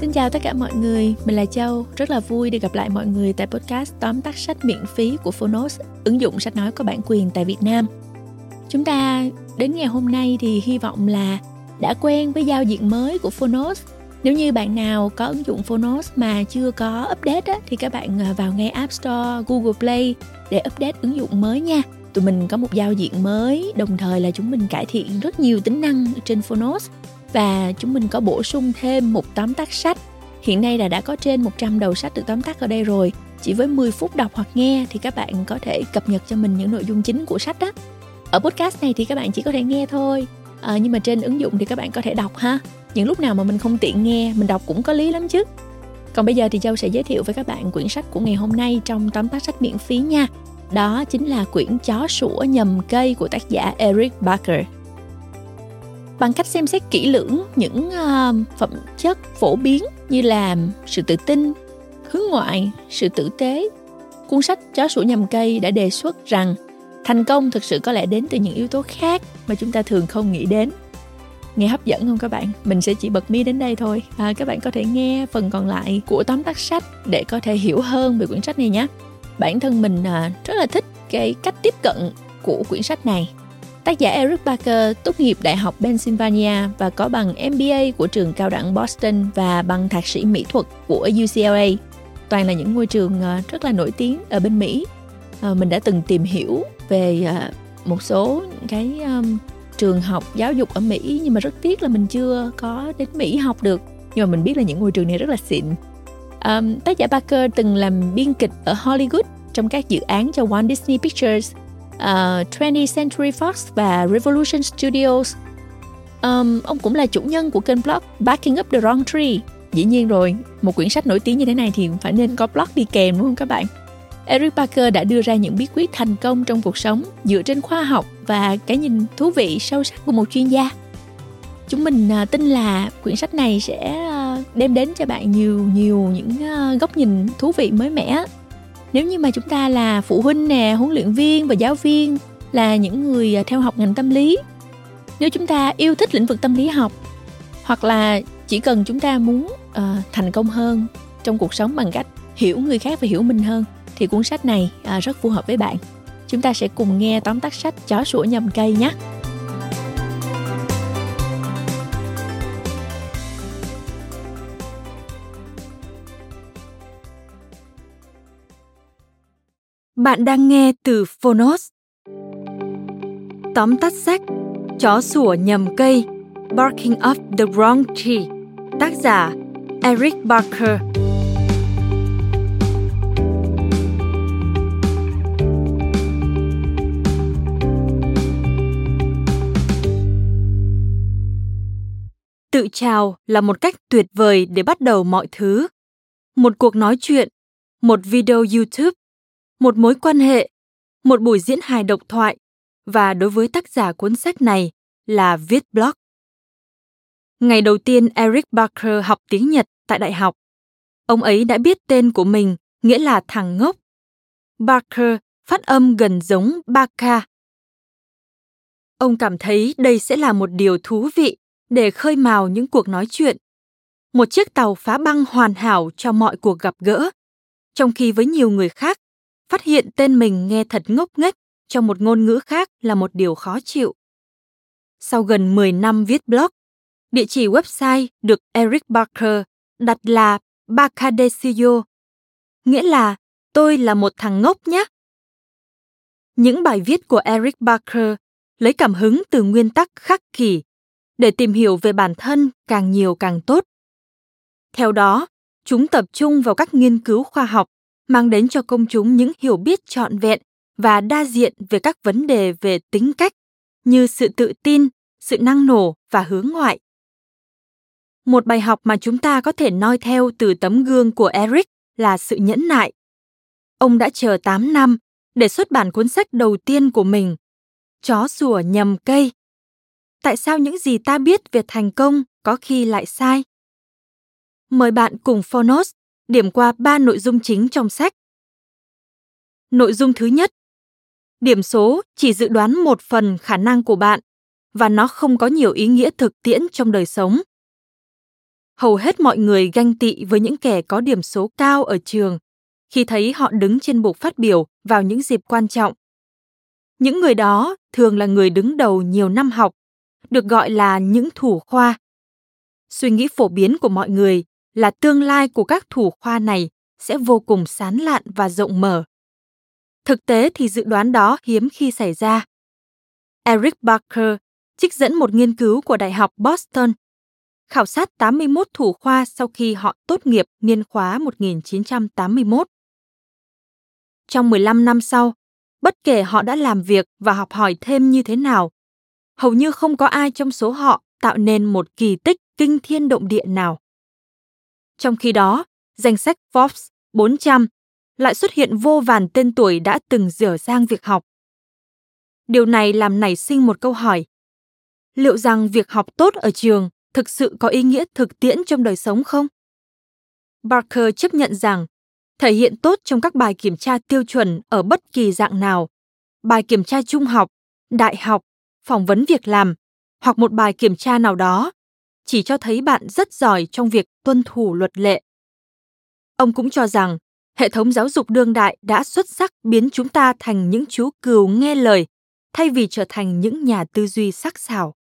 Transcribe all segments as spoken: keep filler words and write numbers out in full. Xin chào tất cả mọi người, mình là Châu. Rất là vui được gặp lại mọi người tại podcast tóm tắt sách miễn phí của Fonos, ứng dụng sách nói có bản quyền tại Việt Nam. Chúng ta đến ngày hôm nay thì hy vọng là đã quen với giao diện mới của Fonos. Nếu như bạn nào có ứng dụng Fonos mà chưa có update á, thì các bạn vào ngay App Store, Google Play để update ứng dụng mới nha. Tụi mình có một giao diện mới, đồng thời là chúng mình cải thiện rất nhiều tính năng trên Fonos. Và chúng mình có bổ sung thêm một tóm tắt sách. Hiện nay là đã có trên một trăm đầu sách được tóm tắt ở đây rồi. Chỉ với mười phút đọc hoặc nghe thì các bạn có thể cập nhật cho mình những nội dung chính của sách đó. Ở podcast này thì các bạn chỉ có thể nghe thôi, à, nhưng mà trên ứng dụng thì các bạn có thể đọc ha. Những lúc nào mà mình không tiện nghe, mình đọc cũng có lý lắm chứ. Còn bây giờ thì Châu sẽ giới thiệu với các bạn quyển sách của ngày hôm nay trong tóm tắt sách miễn phí nha. Đó chính là quyển Chó Sủa Nhầm Cây của tác giả Eric Barker. Bằng cách xem xét kỹ lưỡng những uh, phẩm chất phổ biến như là sự tự tin, hướng ngoại, sự tử tế, cuốn sách Chó Sủa Nhầm Cây đã đề xuất rằng thành công thực sự có lẽ đến từ những yếu tố khác mà chúng ta thường không nghĩ đến. Nghe hấp dẫn không các bạn? Mình sẽ chỉ bật mí đến đây thôi. À, các bạn có thể nghe phần còn lại của tóm tắt sách để có thể hiểu hơn về quyển sách này nhé. Bản thân mình à, rất là thích cái cách tiếp cận của quyển sách này. Tác giả Eric Barker tốt nghiệp Đại học Pennsylvania và có bằng em bê a của trường cao đẳng Boston và bằng thạc sĩ mỹ thuật của u xê lờ a. Toàn là những ngôi trường rất là nổi tiếng ở bên Mỹ. Mình đã từng tìm hiểu về một số cái trường học giáo dục ở Mỹ nhưng mà rất tiếc là mình chưa có đến Mỹ học được. Nhưng mà mình biết là những ngôi trường này rất là xịn. Tác giả Barker từng làm biên kịch ở Hollywood trong các dự án cho Walt Disney Pictures, Uh, twentieth Century Fox và Revolution Studios. um, Ông cũng là chủ nhân của kênh blog Barking Up the Wrong Tree. Dĩ nhiên rồi, một quyển sách nổi tiếng như thế này thì phải nên có blog đi kèm đúng không các bạn? Eric Barker đã đưa ra những bí quyết thành công trong cuộc sống dựa trên khoa học và cái nhìn thú vị sâu sắc của một chuyên gia. Chúng mình uh, tin là quyển sách này sẽ uh, đem đến cho bạn nhiều nhiều những uh, góc nhìn thú vị mới mẻ. Nếu như mà chúng ta là phụ huynh nè, huấn luyện viên và giáo viên, là những người theo học ngành tâm lý, nếu chúng ta yêu thích lĩnh vực tâm lý học, hoặc là chỉ cần chúng ta muốn uh, thành công hơn trong cuộc sống bằng cách hiểu người khác và hiểu mình hơn, thì cuốn sách này uh, rất phù hợp với bạn. Chúng ta sẽ cùng nghe tóm tắt sách Chó Sủa Nhầm Cây nhé. Bạn đang nghe từ Fonos. Tóm tắt sách Chó Sủa Nhầm Cây, Barking Up the Wrong Tree, tác giả Eric Barker. Tự chào là một cách tuyệt vời để bắt đầu mọi thứ. Một cuộc nói chuyện, một video YouTube, một mối quan hệ, một buổi diễn hài độc thoại và đối với tác giả cuốn sách này là viết blog. Ngày đầu tiên Eric Barker học tiếng Nhật tại đại học, ông ấy đã biết tên của mình nghĩa là thằng ngốc. Barker phát âm gần giống Baka. Ông cảm thấy đây sẽ là một điều thú vị để khơi mào những cuộc nói chuyện. Một chiếc tàu phá băng hoàn hảo cho mọi cuộc gặp gỡ, trong khi với nhiều người khác, phát hiện tên mình nghe thật ngốc nghếch trong một ngôn ngữ khác là một điều khó chịu. Sau gần mười năm viết blog, địa chỉ website được Eric Barker đặt là Bacadesio, nghĩa là tôi là một thằng ngốc nhé. Những bài viết của Eric Barker lấy cảm hứng từ nguyên tắc khắc kỷ để tìm hiểu về bản thân càng nhiều càng tốt. Theo đó, chúng tập trung vào các nghiên cứu khoa học mang đến cho công chúng những hiểu biết trọn vẹn và đa diện về các vấn đề về tính cách như sự tự tin, sự năng nổ và hướng ngoại. Một bài học mà chúng ta có thể noi theo từ tấm gương của Eric là sự nhẫn nại. Ông đã chờ tám năm để xuất bản cuốn sách đầu tiên của mình, Chó Sủa Nhầm Cây. Tại sao những gì ta biết về thành công có khi lại sai? Mời bạn cùng Fonos điểm qua ba nội dung chính trong sách. Nội dung thứ nhất, điểm số chỉ dự đoán một phần khả năng của bạn và nó không có nhiều ý nghĩa thực tiễn trong đời sống. hầu hết mọi người ganh tị với những kẻ có điểm số cao ở trường khi thấy họ đứng trên bục phát biểu vào những dịp quan trọng. Những người đó thường là người đứng đầu nhiều năm học, được gọi là những thủ khoa. Suy nghĩ phổ biến của mọi người là tương lai của các thủ khoa này sẽ vô cùng sán lạn và rộng mở. Thực tế thì dự đoán đó hiếm khi xảy ra. Eric Barker trích dẫn một nghiên cứu của Đại học Boston, khảo sát tám mươi mốt thủ khoa sau khi họ tốt nghiệp niên khóa một nghìn chín trăm tám mươi mốt. Trong mười lăm năm sau, bất kể họ đã làm việc và học hỏi thêm như thế nào, hầu như không có ai trong số họ tạo nên một kỳ tích kinh thiên động địa nào. Trong khi đó, danh sách Forbes bốn trăm lại xuất hiện vô vàn tên tuổi đã từng dở dang việc học. Điều này làm nảy sinh một câu hỏi. Liệu rằng việc học tốt ở trường thực sự có ý nghĩa thực tiễn trong đời sống không? Barker chấp nhận rằng thể hiện tốt trong các bài kiểm tra tiêu chuẩn ở bất kỳ dạng nào, bài kiểm tra trung học, đại học, phỏng vấn việc làm hoặc một bài kiểm tra nào đó, chỉ cho thấy bạn rất giỏi trong việc tuân thủ luật lệ. Ông cũng cho rằng hệ thống giáo dục đương đại đã xuất sắc biến chúng ta thành những chú cừu nghe lời thay vì trở thành những nhà tư duy sắc sảo.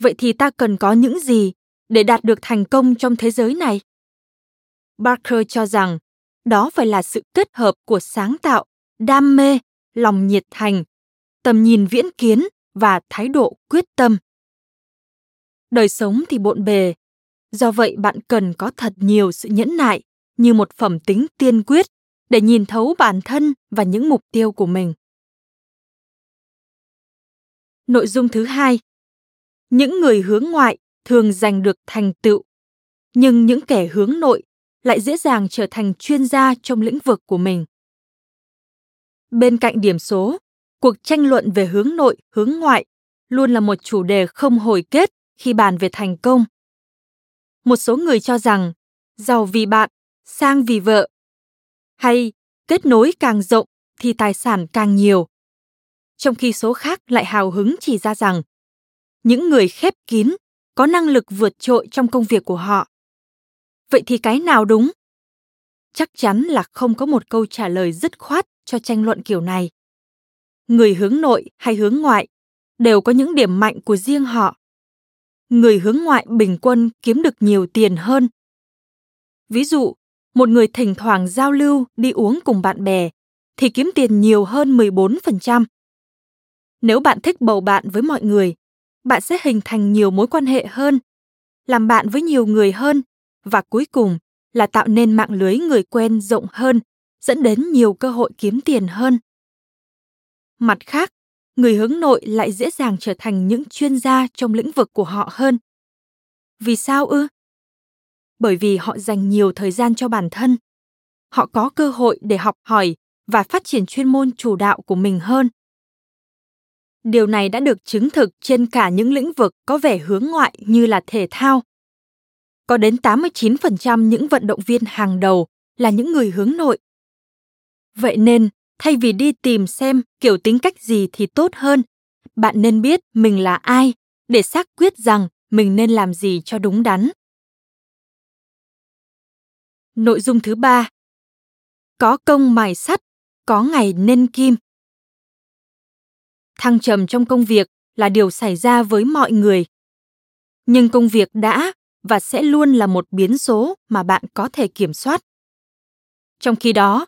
Vậy thì ta cần có những gì để đạt được thành công trong thế giới này? Barker cho rằng đó phải là sự kết hợp của sáng tạo, đam mê, lòng nhiệt thành, tầm nhìn viễn kiến và thái độ quyết tâm. Đời sống thì bộn bề, do vậy bạn cần có thật nhiều sự nhẫn nại như một phẩm tính tiên quyết để nhìn thấu bản thân và những mục tiêu của mình. Nội dung thứ hai, những người hướng ngoại thường giành được thành tựu, nhưng những kẻ hướng nội lại dễ dàng trở thành chuyên gia trong lĩnh vực của mình. Bên cạnh điểm số, cuộc tranh luận về hướng nội, hướng ngoại luôn là một chủ đề không hồi kết khi bàn về thành công. Một số người cho rằng giàu vì bạn, sang vì vợ, hay kết nối càng rộng thì tài sản càng nhiều. Trong khi số khác lại hào hứng chỉ ra rằng những người khép kín có năng lực vượt trội trong công việc của họ. Vậy thì cái nào đúng? Chắc chắn là không có một câu trả lời dứt khoát cho tranh luận kiểu này. Người hướng nội hay hướng ngoại đều có những điểm mạnh của riêng họ. Người hướng ngoại bình quân kiếm được nhiều tiền hơn. Ví dụ, một người thỉnh thoảng giao lưu đi uống cùng bạn bè thì kiếm tiền nhiều hơn mười bốn phần trăm. Nếu bạn thích bầu bạn với mọi người, bạn sẽ hình thành nhiều mối quan hệ hơn, làm bạn với nhiều người hơn và cuối cùng là tạo nên mạng lưới người quen rộng hơn, dẫn đến nhiều cơ hội kiếm tiền hơn. Mặt khác, người hướng nội lại dễ dàng trở thành những chuyên gia trong lĩnh vực của họ hơn. Vì sao ư? Bởi vì họ dành nhiều thời gian cho bản thân. Họ có cơ hội để học hỏi và phát triển chuyên môn chủ đạo của mình hơn. Điều này đã được chứng thực trên cả những lĩnh vực có vẻ hướng ngoại như là thể thao. Có đến tám mươi chín phần trăm những vận động viên hàng đầu là những người hướng nội. Vậy nên, thay vì đi tìm xem kiểu tính cách gì thì tốt hơn, bạn nên biết mình là ai để xác quyết rằng mình nên làm gì cho đúng đắn. Nội dung thứ ba. Có công mài sắt, có ngày nên kim. Thăng trầm trong công việc là điều xảy ra với mọi người. Nhưng công việc đã và sẽ luôn là một biến số mà bạn có thể kiểm soát. Trong khi đó,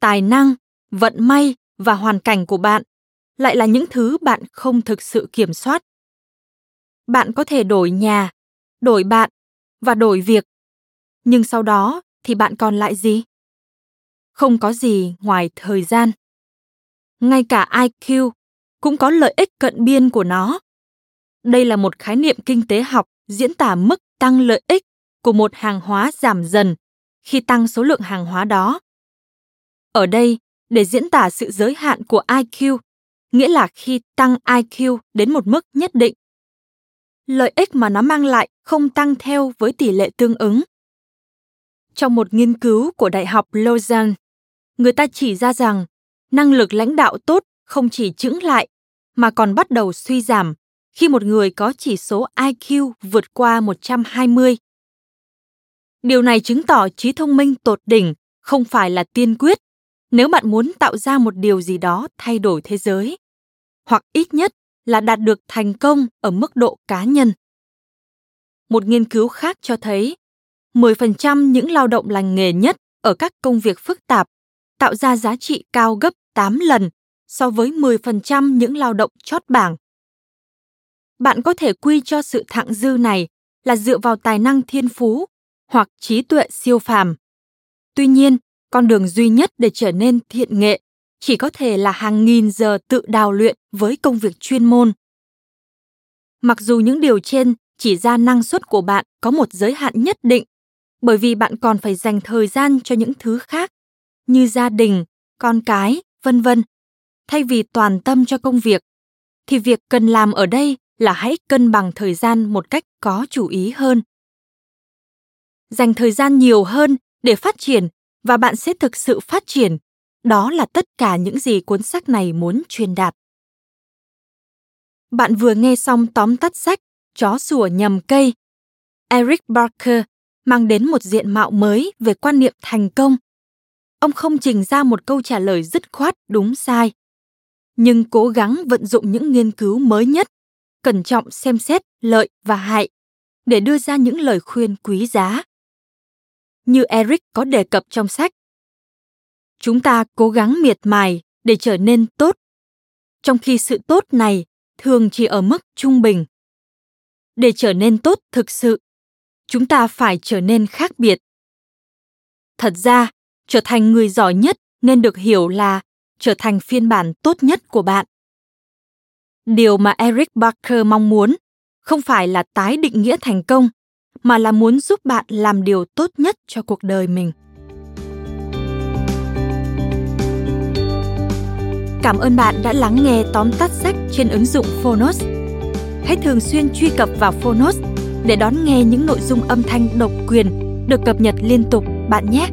tài năng, vận may và hoàn cảnh của bạn lại là những thứ bạn không thực sự kiểm soát. Bạn có thể đổi nhà, đổi bạn và đổi việc, nhưng sau đó thì bạn còn lại gì? Không có gì ngoài thời gian. Ngay cả I Q cũng có lợi ích cận biên của nó. Đây là một khái niệm kinh tế học diễn tả mức tăng lợi ích của một hàng hóa giảm dần khi tăng số lượng hàng hóa đó. Ở đây, để diễn tả sự giới hạn của I Q, nghĩa là khi tăng I Q đến một mức nhất định, lợi ích mà nó mang lại không tăng theo với tỷ lệ tương ứng. Trong một nghiên cứu của Đại học Lausanne, người ta chỉ ra rằng năng lực lãnh đạo tốt không chỉ chững lại mà còn bắt đầu suy giảm khi một người có chỉ số I Q vượt qua một trăm hai mươi Điều này chứng tỏ trí thông minh tột đỉnh không phải là tiên quyết nếu bạn muốn tạo ra một điều gì đó thay đổi thế giới, hoặc ít nhất là đạt được thành công ở mức độ cá nhân. Một nghiên cứu khác cho thấy mười phần trăm những lao động lành nghề nhất ở các công việc phức tạp tạo ra giá trị cao gấp tám lần so với mười phần trăm những lao động chót bảng. Bạn có thể quy cho sự thặng dư này là dựa vào tài năng thiên phú hoặc trí tuệ siêu phàm. Tuy nhiên, con đường duy nhất để trở nên thiện nghệ chỉ có thể là hàng nghìn giờ tự đào luyện với công việc chuyên môn. Mặc dù những điều trên chỉ ra năng suất của bạn có một giới hạn nhất định, bởi vì bạn còn phải dành thời gian cho những thứ khác như gia đình, con cái, vân vân, thay vì toàn tâm cho công việc, thì việc cần làm ở đây là hãy cân bằng thời gian một cách có chủ ý hơn. Dành thời gian nhiều hơn để phát triển và bạn sẽ thực sự phát triển. Đó là tất cả những gì cuốn sách này muốn truyền đạt. Bạn vừa nghe xong tóm tắt sách Chó Sủa Nhầm Cây. Eric Barker mang đến một diện mạo mới về quan niệm thành công. Ông không trình ra một câu trả lời dứt khoát đúng sai, nhưng cố gắng vận dụng những nghiên cứu mới nhất, cẩn trọng xem xét lợi và hại để đưa ra những lời khuyên quý giá. Như Eric có đề cập trong sách, chúng ta cố gắng miệt mài để trở nên tốt, trong khi sự tốt này thường chỉ ở mức trung bình. Để trở nên tốt thực sự, chúng ta phải trở nên khác biệt. Thật ra, trở thành người giỏi nhất nên được hiểu là trở thành phiên bản tốt nhất của bạn. Điều mà Eric Barker mong muốn không phải là tái định nghĩa thành công, mà là muốn giúp bạn làm điều tốt nhất cho cuộc đời mình. Cảm ơn bạn đã lắng nghe tóm tắt sách trên ứng dụng Fonos. Hãy thường xuyên truy cập vào Fonos để đón nghe những nội dung âm thanh độc quyền được cập nhật liên tục bạn nhé!